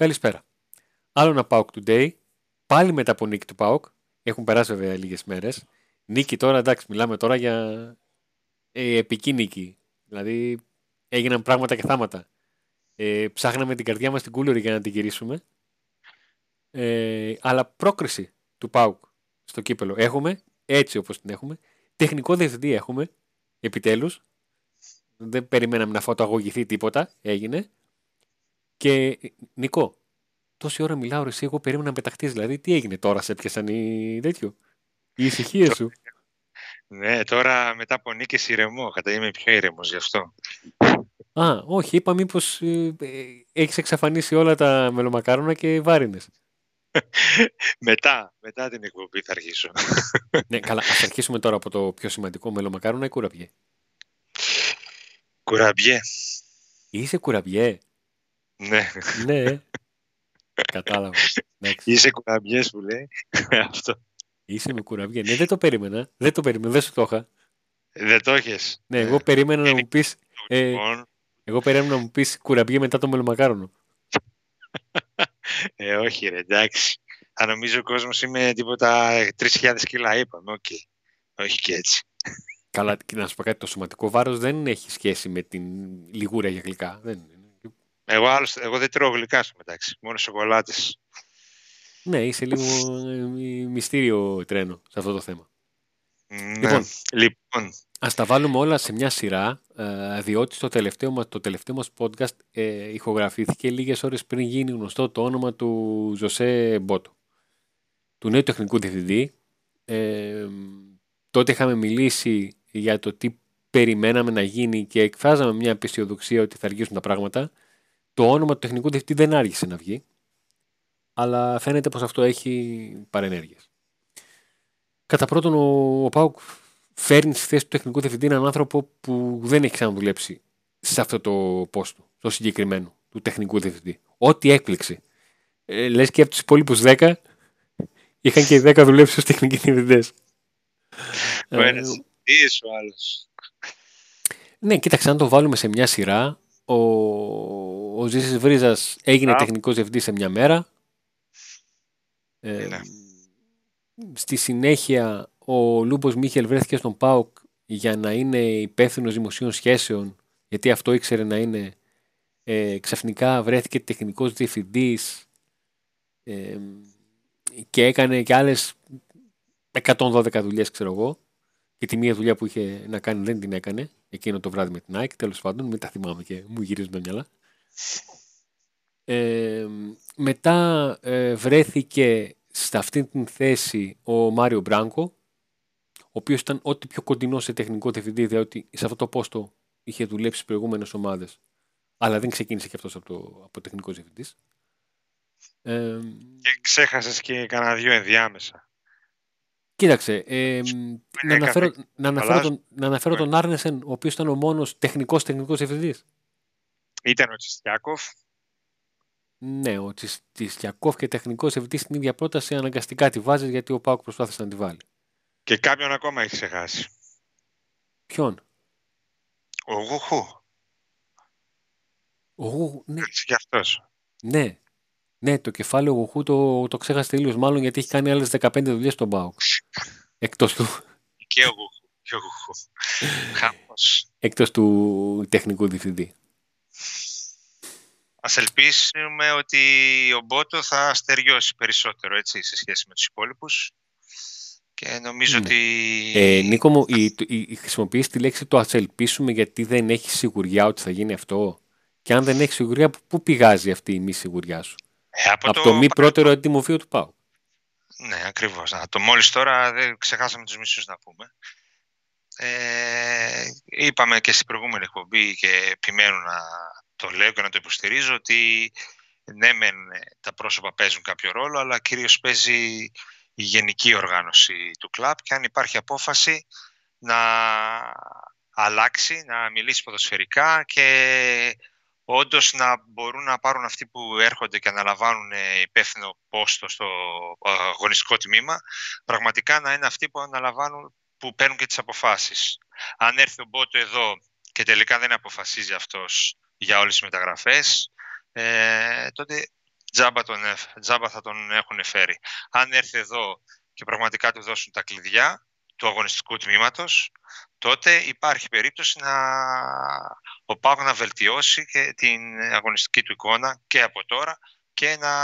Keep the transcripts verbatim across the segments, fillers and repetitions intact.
Καλησπέρα. Άλλο ένα ΠΑΟΚ Today. Πάλι μετά από νίκη του ΠΑΟΚ. Έχουν περάσει βέβαια λίγες μέρες. Νίκη τώρα, εντάξει, μιλάμε τώρα για ε, επική νίκη. Δηλαδή έγιναν πράγματα και θάματα. Ε, ψάχναμε την καρδιά μας στην κούλουρη για να την γυρίσουμε. Ε, αλλά πρόκριση του ΠΑΟΚ στο κύπελο έχουμε, έτσι όπως την έχουμε. Τεχνικό διευθυντή έχουμε, επιτέλους. Δεν περιμέναμε να φωτοαγωγηθεί τίποτα. Έγινε. Και Νικό, τόση ώρα μιλάω εσύ, εγώ περίμενα να πεταχτείς. Δηλαδή, τι έγινε τώρα, σε έπιασαν οι τέτοιο, οι ησυχίες σου. Ναι, τώρα μετά από νίκες ηρεμώ. Κατά είμαι πιο ηρεμός γι' αυτό. Α, όχι, είπα μήπως ε, ε, έχεις εξαφανίσει όλα τα μελομακάρονα και βάρινες. μετά, μετά την εκπομπή θα αρχίσω. Ναι, καλά, ας αρχίσουμε τώρα από το πιο σημαντικό, μελομακάρονα ή κουραμπιέ. Κουραμπιέ. Είσαι κουραμπιέ. Ναι. Ναι. Κατάλαβα. Είσαι κουραμπιές που λέει. Αυτό. Είσαι με κουραμπιέ. Ναι, δεν το περίμενα. Δεν το περίμενα. Δεν σου το είχα. Δεν το έχεις. Ναι, εγώ περίμενα να μου πεις... Ε, εγώ περίμενα να μου πεις κουραμπιέ μετά το μελομακάρονο. Ε, όχι ρε, εντάξει. Αν νομίζω ο κόσμος είμαι τίποτα τρεις χιλιάδες κιλά, είπαμε. Okay. Όχι και έτσι. Καλά, να σου πω κάτι. Το σωματικό βάρος δεν έχει σχέση με την λιγούρα για γλυκά. Δεν είναι. Εγώ, άλλωστε, εγώ δεν τρώω γλυκά στο μεταξύ, μόνο σοκολάτες. Ναι, είσαι λίγο μυστήριο τρένο σε αυτό το θέμα. Ναι, λοιπόν, λοιπόν, ας τα βάλουμε όλα σε μια σειρά, διότι στο τελευταίο, το τελευταίο μας podcast ε, ηχογραφήθηκε λίγες ώρες πριν γίνει γνωστό το όνομα του Ζοσέ Μπότο, του νέου τεχνικού διευθυντή. Ε, τότε είχαμε μιλήσει για το τι περιμέναμε να γίνει και εκφράζαμε μια αισιοδοξία ότι θα αργήσουν τα πράγματα. Το όνομα του τεχνικού διευθυντή δεν άργησε να βγει, αλλά φαίνεται πως αυτό έχει παρενέργειες. Κατά πρώτον, ο, ο ΠΑΟΚ φέρνει στη θέση του τεχνικού διευθυντή έναν άνθρωπο που δεν έχει ξαναδουλέψει σε αυτό το πόστο, το συγκεκριμένο του τεχνικού διευθυντή. Ό,τι έκπληξη. Ε, λες και από τους υπόλοιπους δέκα, είχαν και δέκα δουλέψει ως τεχνικοί διευθυντές. Ο ένας, τι είσαι ο άλλος. Ναι, κοίταξε, αν το βάλουμε σε μια σειρά, ο... Ο Ζήσης Βρίζας έγινε Α. τεχνικός διευθυντής σε μια μέρα. Ε, στη συνέχεια ο Λούπος Μίχελ βρέθηκε στον ΠΑΟΚ για να είναι υπεύθυνος δημοσίων σχέσεων, γιατί αυτό ήξερε να είναι. Ε, ξαφνικά βρέθηκε τεχνικός διευθυντής ε, και έκανε και άλλες εκατόν δώδεκα δουλειές, ξέρω εγώ. Και τη μία δουλειά που είχε να κάνει δεν την έκανε εκείνο το βράδυ με την Nike, τέλος πάντων, μην τα θυμάμαι και μου γυρίζουν τα μυαλά. Ε, μετά ε, βρέθηκε σε αυτή την θέση ο Μάριο Μπράγκο, ο οποίος ήταν ό,τι πιο κοντινό σε τεχνικό διευθυντή, διότι σε αυτό το πόστο είχε δουλέψει στις προηγούμενες ομάδες, αλλά δεν ξεκίνησε και αυτός από, το, από τεχνικός διευθυντής. Ε, και ξέχασες και κανένα δυο ενδιάμεσα. Κοίταξε, ε, να, αναφέρω, να, αναφέρω τον, να αναφέρω τον Άρνεσεν, ο οποίος ήταν ο μόνος τεχνικός τεχνικός διευθυντής. Ήταν ο Τσιστιάκοφ. Ναι, ο Τσιστιάκοφ και τεχνικός διευθυντής στην ίδια πρόταση αναγκαστικά τη βάζει, γιατί ο ΠΑΟΚ προσπάθησε να τη βάλει. Και κάποιον ακόμα έχει ξεχάσει. Ποιον? Ο Γουχού. Ο Γουχού, ναι. Και αυτός. Ναι. Ναι, το κεφάλαιο Γουχού το, το ξέχασε τελείως. Μάλλον γιατί έχει κάνει άλλες δεκαπέντε δουλειές στον ΠΑΟΚ. Εκτός του. Και ο Γουχού. Και ο Γουχού. Χάμος. Εκτός του τεχνικού διευθυντή. Ας ελπίσουμε ότι ο Μπότο θα στεριώσει περισσότερο, έτσι, σε σχέση με τους υπόλοιπους. Και νομίζω mm. ότι... Ε, Νίκο μου, η, η, χρησιμοποιείς τη λέξη το ας ελπίσουμε, γιατί δεν έχει σιγουριά ότι θα γίνει αυτό. Και αν δεν έχει σιγουριά, πού πηγάζει αυτή η μη σιγουριά σου? Ε, από, από το, το μη πρώτερο αντιμοβείο του ΠΑΟΚ. Ναι, ακριβώς. Να, το μόλις τώρα δεν ξεχάσαμε τους μισούς να πούμε. Ε, είπαμε και στην προηγούμενη εκπομπή και επιμένω να το λέω και να το υποστηρίζω, ότι ναι μεν τα πρόσωπα παίζουν κάποιο ρόλο, αλλά κυρίως παίζει η γενική οργάνωση του κλαμπ, και αν υπάρχει απόφαση να αλλάξει, να μιλήσει ποδοσφαιρικά και όντως να μπορούν να πάρουν αυτοί που έρχονται και αναλαμβάνουν υπεύθυνο πόστο στο αγωνιστικό τμήμα, πραγματικά να είναι αυτοί που αναλαμβάνουν, που παίρνουν και τις αποφάσεις. Αν έρθει ο Μπότο εδώ και τελικά δεν αποφασίζει αυτός για όλες τις μεταγραφές, ε, τότε τζάμπα, τον, τζάμπα θα τον έχουν φέρει. Αν έρθει εδώ και πραγματικά του δώσουν τα κλειδιά του αγωνιστικού τμήματος, τότε υπάρχει περίπτωση να ο ΠΑΟΚ να βελτιώσει και την αγωνιστική του εικόνα και από τώρα και να,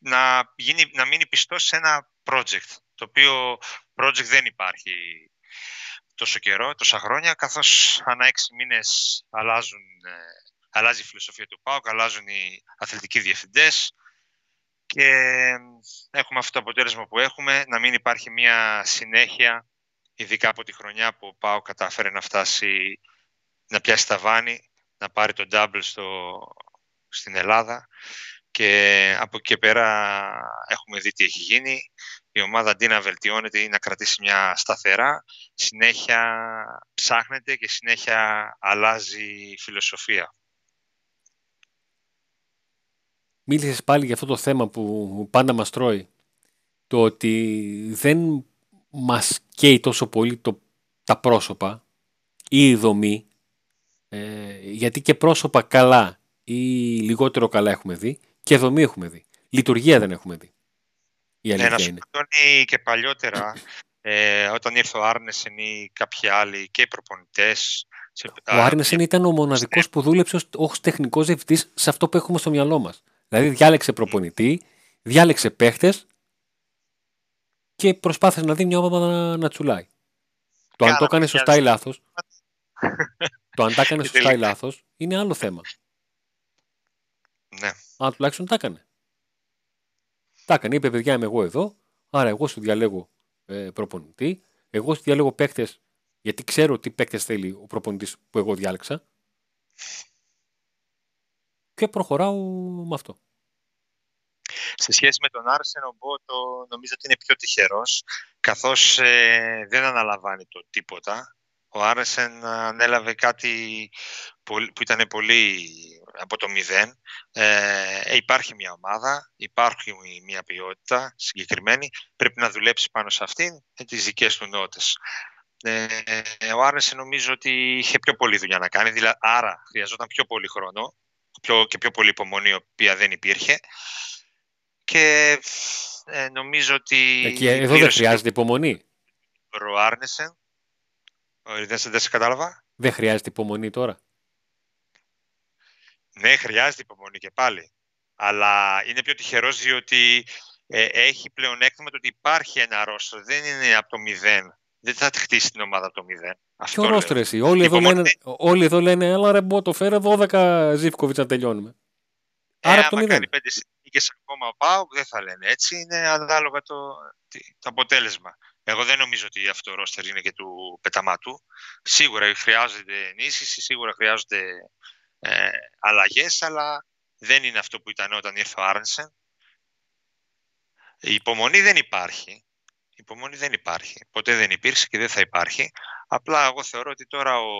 να, γίνει, να μείνει πιστός σε ένα project, το οποίο project δεν υπάρχει τόσο καιρό, τόσα χρόνια, καθώς ανά έξι μήνες αλλάζουν, αλλάζει η φιλοσοφία του ΠΑΟΚ, αλλάζουν οι αθλητικοί διευθυντές και έχουμε αυτό το αποτέλεσμα που έχουμε, να μην υπάρχει μια συνέχεια, ειδικά από τη χρονιά που ο ΠΑΟΚ κατάφερε να φτάσει, να πιάσει τα βάνη, να πάρει το double στο, στην Ελλάδα και από εκεί πέρα έχουμε δει τι έχει γίνει. Η ομάδα αντί να βελτιώνεται ή να κρατήσει μια σταθερά, συνέχεια ψάχνεται και συνέχεια αλλάζει η φιλοσοφία. Μίλησες πάλι για αυτό το θέμα που πάντα μας τρώει. Το ότι δεν μας καίει τόσο πολύ το, τα πρόσωπα ή η δομή, ε, γιατί και πρόσωπα καλά ή λιγότερο καλά έχουμε δει και δομή έχουμε δει. Λειτουργία δεν έχουμε δει. Η ναι, να σου παντώνει και παλιότερα, ε, όταν ήρθε ο Άρνεσεν ή κάποιοι άλλοι και οι προπονητές. Σε... Ο Άρνεσεν ήταν ο μοναδικός που δούλεψε ως, ως τεχνικός διευθυντής σε αυτό που έχουμε στο μυαλό μας. Δηλαδή διάλεξε προπονητή, διάλεξε παίχτες και προσπάθησε να δει μια ομάδα να, να τσουλάει. Το αν το έκανε σωστά ή λάθος, το αν τα έκανε σωστά ή λάθος είναι άλλο θέμα. Ναι. Αλλά τουλάχιστον τα έκανε. Τα έκανε, είπε παιδιά είμαι εγώ εδώ, άρα εγώ σου διαλέγω ε, προπονητή, εγώ σου διαλέγω παίκτες, γιατί ξέρω τι παίκτες θέλει ο προπονητής που εγώ διάλεξα και προχωράω με αυτό. Σε σχέση με τον Άρσεν, ο Μπότο νομίζω ότι είναι πιο τυχερός, καθώς ε, δεν αναλαμβάνει το τίποτα. Ο Άρνεσεν ανέλαβε κάτι που ήταν πολύ από το μηδέν. Ε, υπάρχει μια ομάδα, υπάρχει μια ποιότητα συγκεκριμένη. Πρέπει να δουλέψει πάνω σε αυτήν με τις δικές του νότες. Ε, ο Άρνεσεν νομίζω ότι είχε πιο πολλή δουλειά να κάνει, δηλα... άρα χρειαζόταν πιο πολύ χρόνο πιο... και πιο πολύ υπομονή, η οποία δεν υπήρχε. Και ε, νομίζω ότι... Εκεί, εδώ δεν χρειάζεται υπομονή. Ο Άρνεσεν. Δεν σε κατάλαβα. Δεν χρειάζεται υπομονή τώρα. Ναι, χρειάζεται υπομονή και πάλι. Αλλά είναι πιο τυχερός διότι ε, έχει πλεονέκτημα το ότι υπάρχει ένα ρόστρο. Δεν είναι από το μηδέν. Δεν θα τη χτίσει την ομάδα από το μηδέν. Ποιο ρόστρο εσύ. Όλοι εδώ, λένε, όλοι εδώ λένε έλα ρε Μπότο, φέρε δώδεκα Ζίβκοβιτς να τελειώνουμε. Ε, άρα από το μηδέν. Αν κάνει πέντε συνθήκες ακόμα ο ΠΑΟΚ δεν θα λένε έτσι. Είναι ανάλογα το, το αποτέλεσμα. Εγώ δεν νομίζω ότι αυτό το ρόστερ είναι και του πεταμάτου. Σίγουρα χρειάζεται ενίσχυση, σίγουρα χρειάζονται ε, αλλαγές, αλλά δεν είναι αυτό που ήταν όταν ήρθε ο Άρνεσεν. Η υπομονή δεν υπάρχει. Η υπομονή δεν υπάρχει. Ποτέ δεν υπήρξε και δεν θα υπάρχει. Απλά εγώ θεωρώ ότι τώρα ο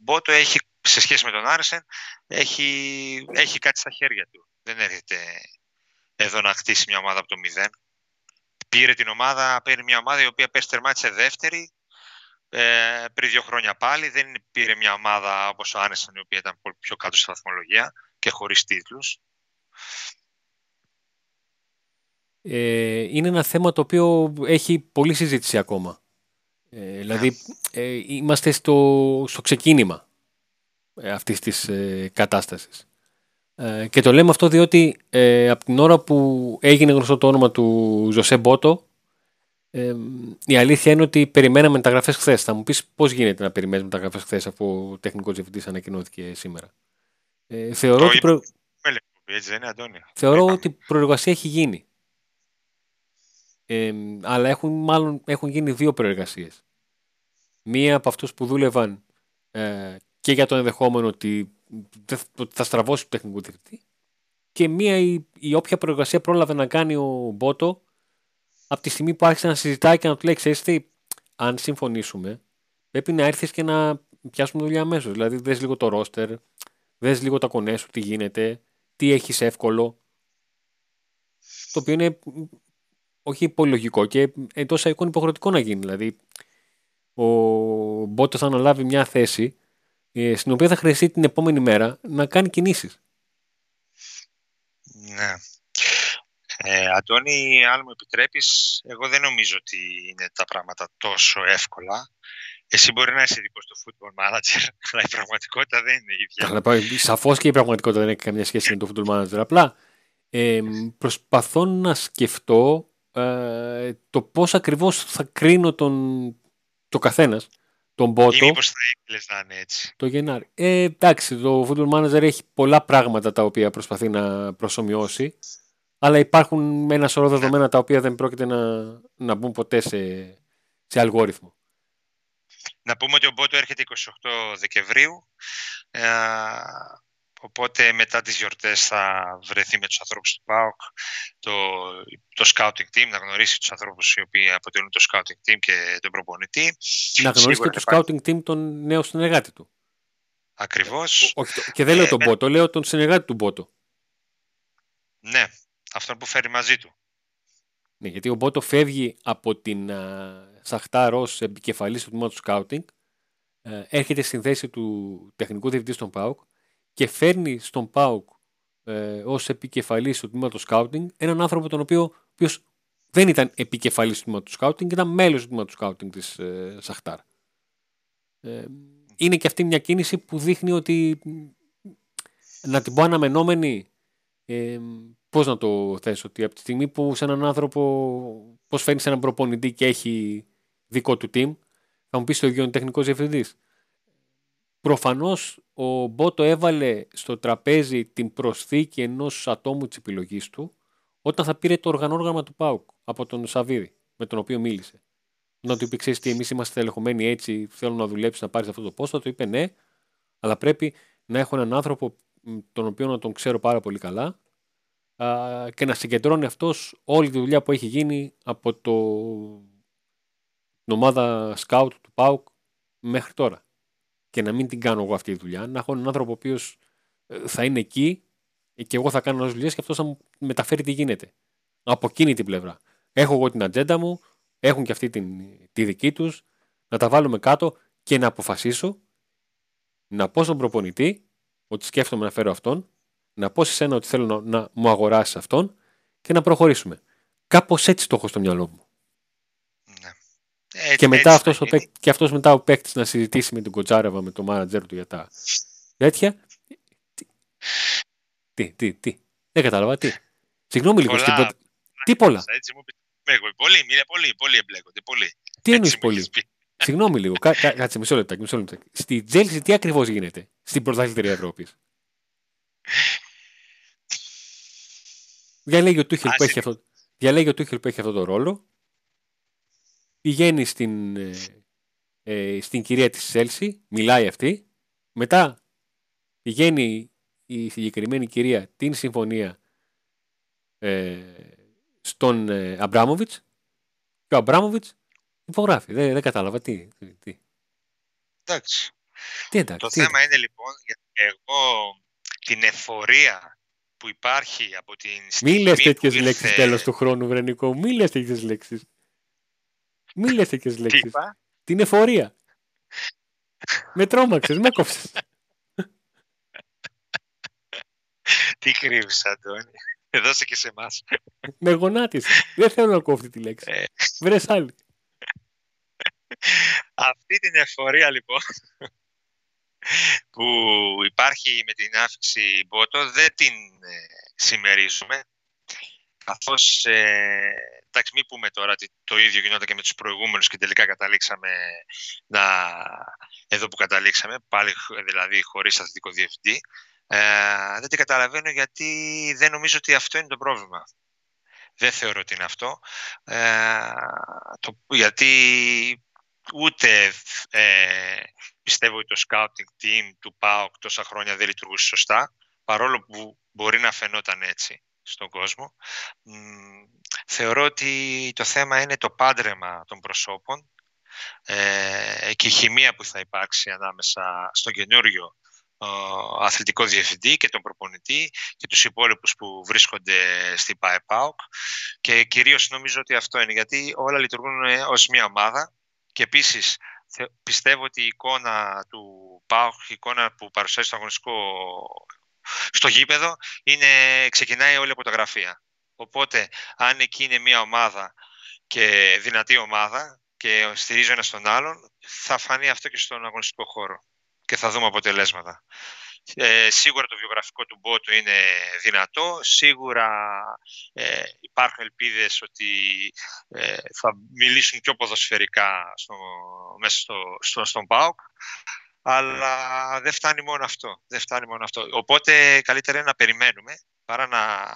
Μπότο έχει, σε σχέση με τον Άρνεσεν, έχει, έχει κάτι στα χέρια του. Δεν έρχεται εδώ να χτίσει μια ομάδα από το μηδέν. Πήρε την ομάδα, πήρε μια ομάδα η οποία πέρσι τερμάτισε δεύτερη ε, πριν δύο χρόνια πάλι. Δεν πήρε μια ομάδα όπως ο Άρνεσεν, η οποία ήταν πολύ πιο κάτω στη βαθμολογία και χωρίς τίτλους. Ε, είναι ένα θέμα το οποίο έχει πολλή συζήτηση ακόμα. Ε, δηλαδή ε, είμαστε στο, στο ξεκίνημα αυτής της ε, κατάστασης. Και το λέμε αυτό διότι ε, από την ώρα που έγινε γνωστό το όνομα του Ζοσέ Μπότο, ε, η αλήθεια είναι ότι περιμέναμε μεταγραφές χθες. Θα μου πεις πώς γίνεται να περιμένεις μεταγραφές χθες αφού ο τεχνικός διευθυντής ανακοινώθηκε σήμερα. Ε, θεωρώ ότι, προ... έτσι, είναι, θεωρώ ότι προεργασία έχει γίνει. Ε, αλλά έχουν, μάλλον, έχουν γίνει δύο προεργασίες. Μία από αυτούς που δούλευαν ε, και για το ενδεχόμενο ότι θα στραβώσει το τεχνικό διευθυντή και μία η, η όποια προεργασία πρόλαβε να κάνει ο Μπότο από τη στιγμή που άρχισε να συζητάει και να του λέει ξέρεις τι, αν συμφωνήσουμε πρέπει να έρθεις και να πιάσουμε δουλειά αμέσως, δηλαδή δες λίγο το ρόστερ, δες λίγο τα κονέ σου, τι γίνεται, τι έχεις εύκολο, το οποίο είναι όχι πολύ λογικό και εντός εικόν υποχρεωτικό να γίνει. Δηλαδή ο Μπότο θα αναλάβει μια θέση στην οποία θα χρειαστεί την επόμενη μέρα να κάνει κινήσεις. Ναι. Ε, Αντώνη, αν μου επιτρέπεις, εγώ δεν νομίζω ότι είναι τα πράγματα τόσο εύκολα. Εσύ μπορεί να είσαι ειδικός στο football manager, αλλά η πραγματικότητα δεν είναι η ίδια. Σαφώς και η πραγματικότητα δεν έχει καμία σχέση με το football manager. Απλά ε, προσπαθώ να σκεφτώ ε, το πώς ακριβώς θα κρίνω τον, το καθένας, τον Μπότο. Ή μήπως θα ήθελες να είναι έτσι. Το Γενάρη. Ε, εντάξει, το football manager έχει πολλά πράγματα τα οποία προσπαθεί να προσομοιώσει. Αλλά υπάρχουν ένα σωρό δεδομένα τα οποία δεν πρόκειται να, να μπουν ποτέ σε, σε αλγόριθμο. Να πούμε ότι ο Μπότο έρχεται εικοστή όγδοη Δεκεμβρίου, ε, οπότε μετά τις γιορτές θα βρεθεί με τους ανθρώπους του ΠΑΟΚ, το, το scouting team, να γνωρίσει τους ανθρώπους οι οποίοι αποτελούν το scouting team και τον προπονητή. Να γνωρίσει και το scouting πάει... team τον νέο συνεργάτη του. Ακριβώς. Ο, όχι, και δεν λέω τον ε, Μπότο, λέω τον συνεργάτη του Μπότο. Ναι. Αυτόν που φέρει μαζί του. Ναι, γιατί ο Μπότο φεύγει από την uh, Σαχτάρ ως επικεφαλής του τμήματος του σκάουτινγκ, uh, έρχεται στην θέση του τεχνικού διευθυντή στον ΠΑΟΚ και φέρνει στον ΠΑΟΚ uh, ως επικεφαλής του τμήματος σκάουτινγκ έναν άνθρωπο τον οποίο οποίος δεν ήταν επικεφαλής του τμήματος σκάουτινγκ, ήταν μέλος του τμήματος σκάουτινγκ της uh, Σαχτάρ. Uh, είναι και αυτή μια κίνηση που δείχνει ότι, να την πω αναμενόμενη, ε, πώς να το θέσω, ότι από τη στιγμή που σε έναν άνθρωπο, πώς φέρνει σε έναν προπονητή και έχει δικό του team, θα μου πεις το ίδιο είναι τεχνικός διευθυντής. Προφανώς ο Μπότο έβαλε στο τραπέζι την προσθήκη ενός ατόμου της επιλογής του όταν θα πήρε το οργανόγραμμα του ΠΑΟΚ από τον Σαββίδη, με τον οποίο μίλησε. Να του είπε, ξέρεις τι, εμείς είμαστε ελεγχομένοι έτσι, θέλω να δουλέψεις, να πάρεις αυτό το πόστο. Του είπε ναι, αλλά πρέπει να έχω έναν άνθρωπο τον οποίο να τον ξέρω πάρα πολύ καλά και να συγκεντρώνει αυτός όλη τη δουλειά που έχει γίνει από το... την ομάδα σκάουτ του ΠΑΟΚ μέχρι τώρα, και να μην την κάνω εγώ αυτή τη δουλειά, να έχω έναν άνθρωπο ο οποίος θα είναι εκεί και εγώ θα κάνω όλες τις δουλειές και αυτός θα μου μεταφέρει τι γίνεται από εκείνη την πλευρά. Έχω εγώ την ατζέντα μου, έχουν και αυτοί την... τη δική τους, να τα βάλουμε κάτω και να αποφασίσω, να πω στον προπονητή ότι σκέφτομαι να φέρω αυτόν, να πω σε σένα ότι θέλω να, να μου αγοράσεις αυτόν και να προχωρήσουμε. Κάπως έτσι το έχω στο μυαλό μου. Ναι. Έτσι, και, μετά έτσι, αυτός παίκ, και αυτός μετά ο παίκτης να συζητήσει με τον Κοντζάρευα, με τον μάνατζερ του για τα τέτοια. Τι, τι, τι, τι. Δεν κατάλαβα, τι. Συγγνώμη λίγο. Πολλά, στην... Τι πολλά. Έτσι μου πει, πολύ, πολύ, πολύ εμπλέκονται. Πολύ. Τι εννοείς πολύ. Συγγνώμη λίγο. Κα, κα, κάτσε μισό λεπτά, μισό λεπτά. Στη Τζέλσι τι ακριβώς γίνεται στην πρωταθλήτρια Ευρώπης? Διαλέγει ο Τούχελ που, που έχει αυτό το ρόλο. Πηγαίνει στην, ε, ε, στην κυρία της Τσέλσι, μιλάει αυτή. Μετά πηγαίνει η συγκεκριμένη κυρία την συμφωνία ε, στον ε, Αμπράμοβιτς. Και ο Αμπράμοβιτς υπογράφει. Δεν, δεν κατάλαβα τι. τι. Εντάξει. Τι εντάξει. Το τι θέμα είναι λοιπόν, εγώ την εφορία που υπάρχει από την στιγμή. Μη λες τέτοιες ήρθε... λέξεις τέλος του χρόνου, Βρενικό. Μη λες τέτοιες λέξεις. Μη λες τέτοιες λέξεις. Την εφορία. Με τρόμαξες, με κόψες. Τι κρύβεις, Αντώνη. Δώσε και σε εμάς. Με γονάτισες. Δεν θέλω να κόβω τη λέξη. Βρες άλλη. Αυτή την εφορία λοιπόν που υπάρχει με την άφηξη Μπότο δεν την ε, συμμερίζουμε, καθώς ε, εντάξει, μην πούμε τώρα ότι το ίδιο γινόταν και με τους προηγούμενους και τελικά καταλήξαμε να, εδώ που καταλήξαμε πάλι, δηλαδή χωρίς αθλητικό διευθυντή. ε, δεν την καταλαβαίνω, γιατί δεν νομίζω ότι αυτό είναι το πρόβλημα. Δεν θεωρώ ότι είναι αυτό, ε, το, γιατί ούτε ε, πιστεύω ότι το scouting team του ΠΑΟΚ τόσα χρόνια δεν λειτουργούσε σωστά, παρόλο που μπορεί να φαινόταν έτσι στον κόσμο. Μ, θεωρώ ότι το θέμα είναι το πάντρεμα των προσώπων ε, και η χημεία που θα υπάρξει ανάμεσα στον καινούριο αθλητικό διευθυντή και τον προπονητή και τους υπόλοιπους που βρίσκονται στην ΠΑΟΚ, και κυρίως νομίζω ότι αυτό είναι, γιατί όλα λειτουργούν ως μια ομάδα. Και επίσης πιστεύω ότι η εικόνα του ΠΑΟΚ, η εικόνα που παρουσιάζει στο αγωνιστικό στο γήπεδο, είναι, ξεκινάει όλη η αποταγραφία. Οπότε, αν εκεί είναι μια ομάδα και δυνατή ομάδα και στηρίζει ένα τον άλλον, θα φανεί αυτό και στον αγωνιστικό χώρο και θα δούμε αποτελέσματα. Ε, σίγουρα το βιογραφικό του Μπότου είναι δυνατό, σίγουρα ε, υπάρχουν ελπίδες ότι ε, θα μιλήσουν πιο ποδοσφαιρικά στο, μέσα στο, στο, στον ΠΑΟΚ, αλλά δεν φτάνει μόνο αυτό, δεν φτάνει μόνο αυτό. Οπότε καλύτερα είναι να περιμένουμε παρά να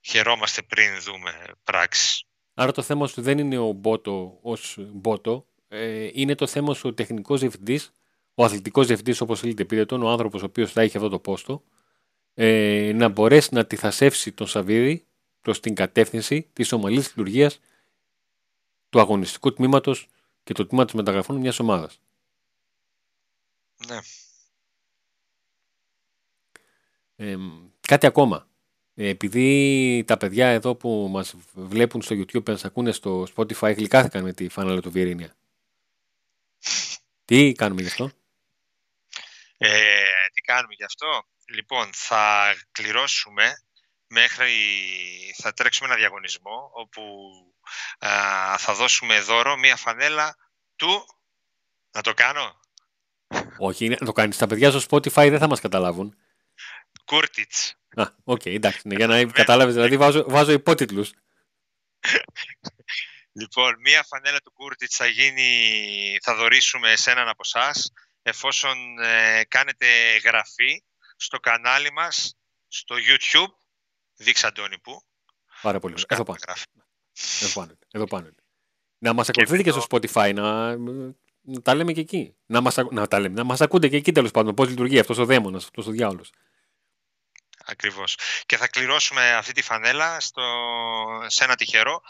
χαιρόμαστε πριν δούμε πράξεις. Άρα το θέμα σου δεν είναι ο Μπότο ως Μπότο, ε, είναι το θέμα σου ο τεχνικός διευθυντής, ο αθλητικός διευθυντής, όπως λέγεται, πήρε τον, ο άνθρωπος ο οποίος θα έχει αυτό το πόστο, ε, να μπορέσει να τυθασεύσει τον Σαββίδη προς την κατεύθυνση της ομαλής λειτουργίας του αγωνιστικού τμήματος και του τμήματος μεταγραφών μιας ομάδας. Ναι. Ε, κάτι ακόμα. Επειδή τα παιδιά εδώ που μας βλέπουν στο YouTube, μας ακούνε στο Spotify, γλυκάθηκαν με τη φανέλα του Βιερίνια. Τι κάνουμε γι' αυτό? Ε, τι κάνουμε γι' αυτό? Λοιπόν, θα κληρώσουμε μέχρι... θα τρέξουμε ένα διαγωνισμό όπου α, θα δώσουμε δώρο μία φανέλα του... Να το κάνω? Όχι, να το κάνεις. Τα παιδιά στο Spotify δεν θα μας καταλάβουν. Κούρτιτς. Α, οκ, okay, εντάξει, ναι, για να κατάλαβες, δηλαδή βάζω, βάζω υπότιτλους. Λοιπόν, μία φανέλα του Κούρτιτς θα, γίνει, θα δωρήσουμε σε έναν από εσάς, εφόσον ε, κάνετε εγγραφή στο κανάλι μας, στο YouTube, δείξε Αντώνη που. Πάρα πολύ, εδώ πάνω. εδώ πάνω. Εδώ πάνω. Να μας ακολουθείτε και, και στο Spotify, να, να τα λέμε και εκεί. Να μας, να τα λέμε, να μας ακούτε και εκεί τέλος πάντων, πώς λειτουργεί αυτός ο δαίμονας, αυτός ο διάολος. Ακριβώς. Και θα κληρώσουμε αυτή τη φανέλα στο... σε ένα τυχερό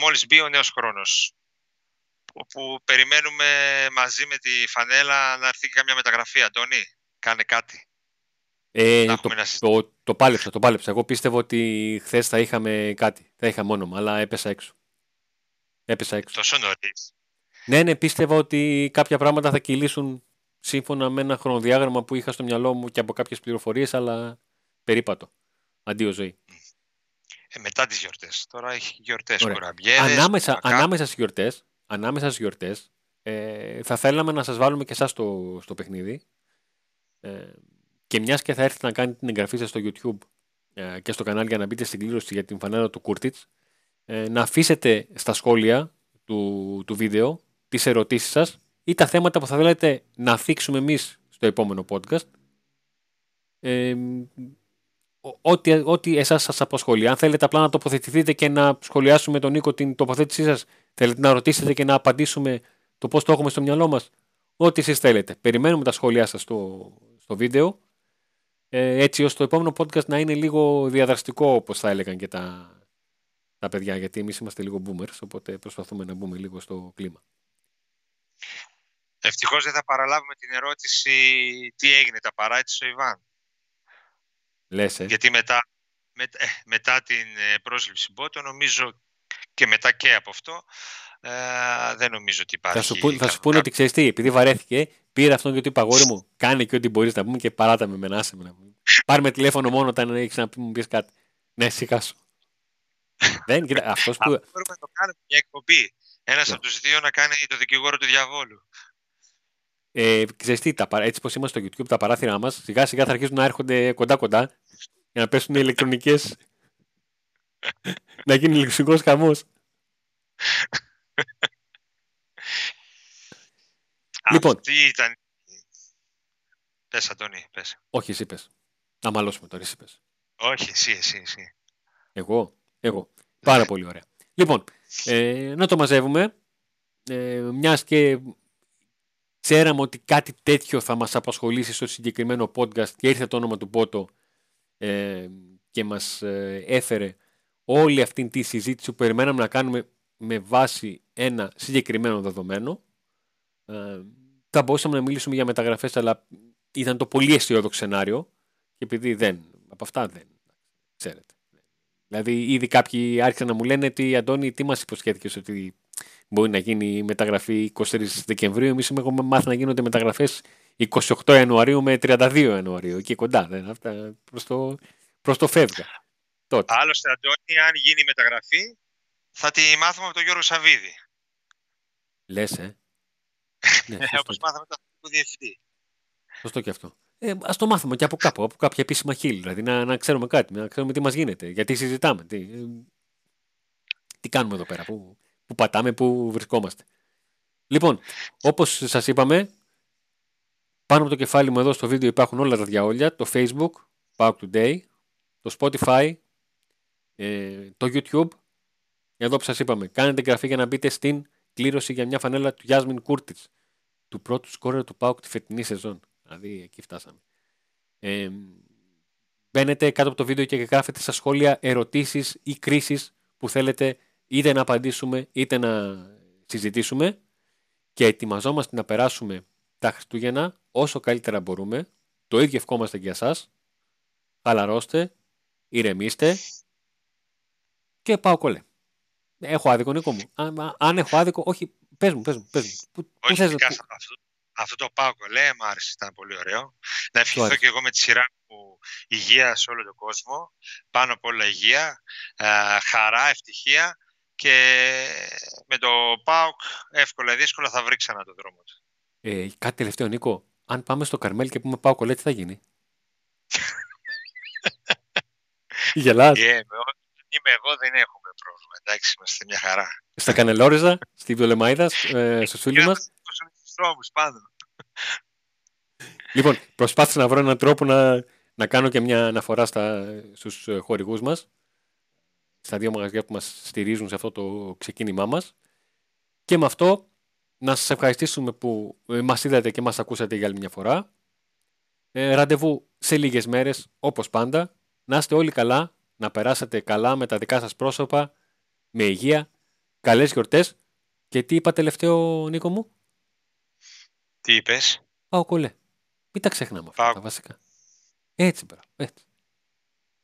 μόλις μπει ο νέος χρόνος, όπου περιμένουμε μαζί με τη φανέλα να έρθει και καμιά μεταγραφή. Αντώνη, κάνε κάτι. ε, το, το, το πάλεψα, το πάλεψα. Εγώ πίστευα ότι χθες θα είχαμε κάτι, θα είχαμε όνομα, αλλά έπεσα έξω. Έπεσα έξω. Τόσο νωρίς. Ναι, ναι, πίστευα ότι κάποια πράγματα θα κυλήσουν σύμφωνα με ένα χρονοδιάγραμμα που είχα στο μυαλό μου και από κάποιες πληροφορίες, αλλά... περίπατο. Αντίο ζωή. Ε, μετά τις γιορτές. Τώρα έχει γιορτές. Ανάμεσα, ανάμεσα στις γιορτές, ανάμεσα στις γιορτές ε, θα θέλαμε να σας βάλουμε και εσάς στο, στο παιχνίδι. Ε, και μιας και θα έρθετε να κάνετε την εγγραφή σας στο YouTube ε, και στο κανάλι για να μπείτε στην κλήρωση για την φανέλα του Κούρτιτς, ε, να αφήσετε στα σχόλια του, του βίντεο τις ερωτήσεις σας ή τα θέματα που θα θέλετε να θίξουμε εμείς στο επόμενο podcast. Ε, ό,τι, ό,τι εσάς σας απασχολεί. Αν θέλετε απλά να τοποθετηθείτε και να σχολιάσουμε τον Νίκο την τοποθέτησή σας, θέλετε να ρωτήσετε και να απαντήσουμε το πώς το έχουμε στο μυαλό μας, ό,τι εσείς θέλετε. Περιμένουμε τα σχόλιά σας στο, στο βίντεο, ε, έτσι ώστε το επόμενο podcast να είναι λίγο διαδραστικό, όπως θα έλεγαν και τα, τα παιδιά, γιατί εμείς είμαστε λίγο boomers, οπότε προσπαθούμε να μπούμε λίγο στο κλίμα. Ευτυχώς δεν θα παραλάβουμε την ερώτηση τι έγινε, τα παράτησε ο Ιβάν. Λέσαι. Γιατί μετά, με, ε, μετά την πρόσληψη Μπότο, νομίζω, και μετά και από αυτό, ε, δεν νομίζω ότι υπάρχει. Θα σου, πού, θα σου πούνε ότι ξέρεις τι, επειδή βαρέθηκε, πήρε αυτόν και ότι είπα, αγόρι μου, κάνε και ό,τι μπορείς να πούμε και παράτα με εμένα, άσε με να πούμε. Πάρουμε τηλέφωνο μόνο όταν έχεις να μου πεις κάτι. Ναι, σιγά σου. Δεν, κοίτα, αυτός που... Μπορούμε να το κάνουμε μια εκπομπή. Ένας από τους δύο να κάνει το δικηγόρο του διαβόλου. Ε, ξέρεις τι, τα, έτσι πως είμαστε στο YouTube, τα παράθυρά μας σιγά σιγά θα αρχίσουν να έρχονται κοντά κοντά για να πέσουν οι ηλεκτρονικές, να γίνει ηλεκτρονικός χαμός. Λοιπόν, αυτή ήταν... Πες, Αντώνη, πες. Όχι, εσύ πες. Να μαλώσουμε τώρα, εσύ πες. Όχι, εσύ, εσύ, εσύ. Εγώ, εγώ, πάρα πολύ ωραία. Λοιπόν, ε, να το μαζεύουμε, ε, μιας και ξέραμε ότι κάτι τέτοιο θα μας απασχολήσει στο συγκεκριμένο podcast και ήρθε το όνομα του Μπότο ε, και μας ε, έφερε όλη αυτή τη συζήτηση που περιμέναμε να κάνουμε με βάση ένα συγκεκριμένο δεδομένο. Ε, θα μπορούσαμε να μιλήσουμε για μεταγραφές, αλλά ήταν το πολύ αισιόδοξο σενάριο και επειδή δεν, από αυτά δεν, ξέρετε. Δηλαδή ήδη κάποιοι άρχισαν να μου λένε ότι Αντώνη, τι μας υποσχέθηκες ότι... Μπορεί να γίνει μεταγραφή είκοσι τρεις Δεκεμβρίου. Εμείς έχουμε μάθει να γίνονται μεταγραφές εικοστή όγδοη Ιανουαρίου με τριάντα δύο Ιανουαρίου, εκεί κοντά, δεν, αυτά προς το, προς το φεύγα. Τότε. Άλλωστε, Αντώνη, αν γίνει η μεταγραφή, θα τη μάθουμε από τον Γιώργο Σαββίδη. Λες, ε. Ναι, όπως μάθαμε τον αθλητικό διευθυντή. Σωστό και αυτό. Ε, ας το μάθουμε και από κάπου, από κάποια επίσημα χείλη, δηλαδή να, να ξέρουμε κάτι, να ξέρουμε τι μας γίνεται, γιατί συζητάμε, τι, ε, τι κάνουμε εδώ πέρα, που, που πατάμε, που βρισκόμαστε. Λοιπόν, όπως σας είπαμε, πάνω από το κεφάλι μου εδώ στο βίντεο υπάρχουν όλα τα διαόλια, το Facebook, PAOK Today, το Spotify, ε, το YouTube, εδώ που σας είπαμε, κάνετε εγγραφή για να μπείτε στην κλήρωση για μια φανέλα του Γιάσμιν Κούρτιτς, του πρώτου σκόρερ του ΠΑΟΚ τη φετινή σεζόν. Δηλαδή εκεί φτάσαμε. Ε, μπαίνετε κάτω από το βίντεο και γράφετε στα σχόλια ερωτήσεις ή κρίσεις που θέλετε είτε να απαντήσουμε είτε να συζητήσουμε και ετοιμαζόμαστε να περάσουμε τα Χριστούγεννα όσο καλύτερα μπορούμε. Το ίδιο ευχόμαστε και για σας. Χαλαρώστε, ηρεμήστε και πάω κολλέ. Έχω άδικο, Νίκο μου? Αν, αν έχω άδικο, όχι, πες μου, πες μου, πες μου. Πού, όχι, θες, δικά, που... αυτό, αυτό το πάω κολλέ, μου άρεσε, ήταν πολύ ωραίο. Να ευχηθώ και εγώ με τη σειρά μου υγεία σε όλο τον κόσμο, πάνω απ' όλα υγεία, α, χαρά, ευτυχία και με το ΠΑΟΚ εύκολα ή δύσκολα θα βρει ξανά τον δρόμο του. Ε, κάτι τελευταίο, Νίκο, αν πάμε στο Καρμέλ και πούμε πάω κολλέ, τι θα γίνει? Γελάς. Yeah, είμαι εγώ, δεν έχουμε πρόβλημα. Εντάξει, είμαστε μια χαρά. Στα Κανελόριζα, στη Βιολεμαΐδα, ε, στους φίλους μας. Στους τρόπους, πάντα. Λοιπόν, προσπάθησα να βρω έναν τρόπο να, να κάνω και μια αναφορά στα, στους χορηγούς μας. Στα δύο μαγαζιά που μας στηρίζουν σε αυτό το ξεκίνημά μας. Και με αυτό, να σας ευχαριστήσουμε που μας είδατε και μας ακούσατε για άλλη μια φορά. Ε, ραντεβού σε λίγες μέρες, όπως πάντα. Να είστε όλοι καλά. Να περάσετε καλά με τα δικά σας πρόσωπα, με υγεία, καλές γιορτές. Και τι είπα τελευταίο, Νίκο μου? Τι είπες? Πάω κολλέ. Μην τα ξεχνάμε αυτά, Πάω... τα βασικά. Έτσι, μπράβο, έτσι.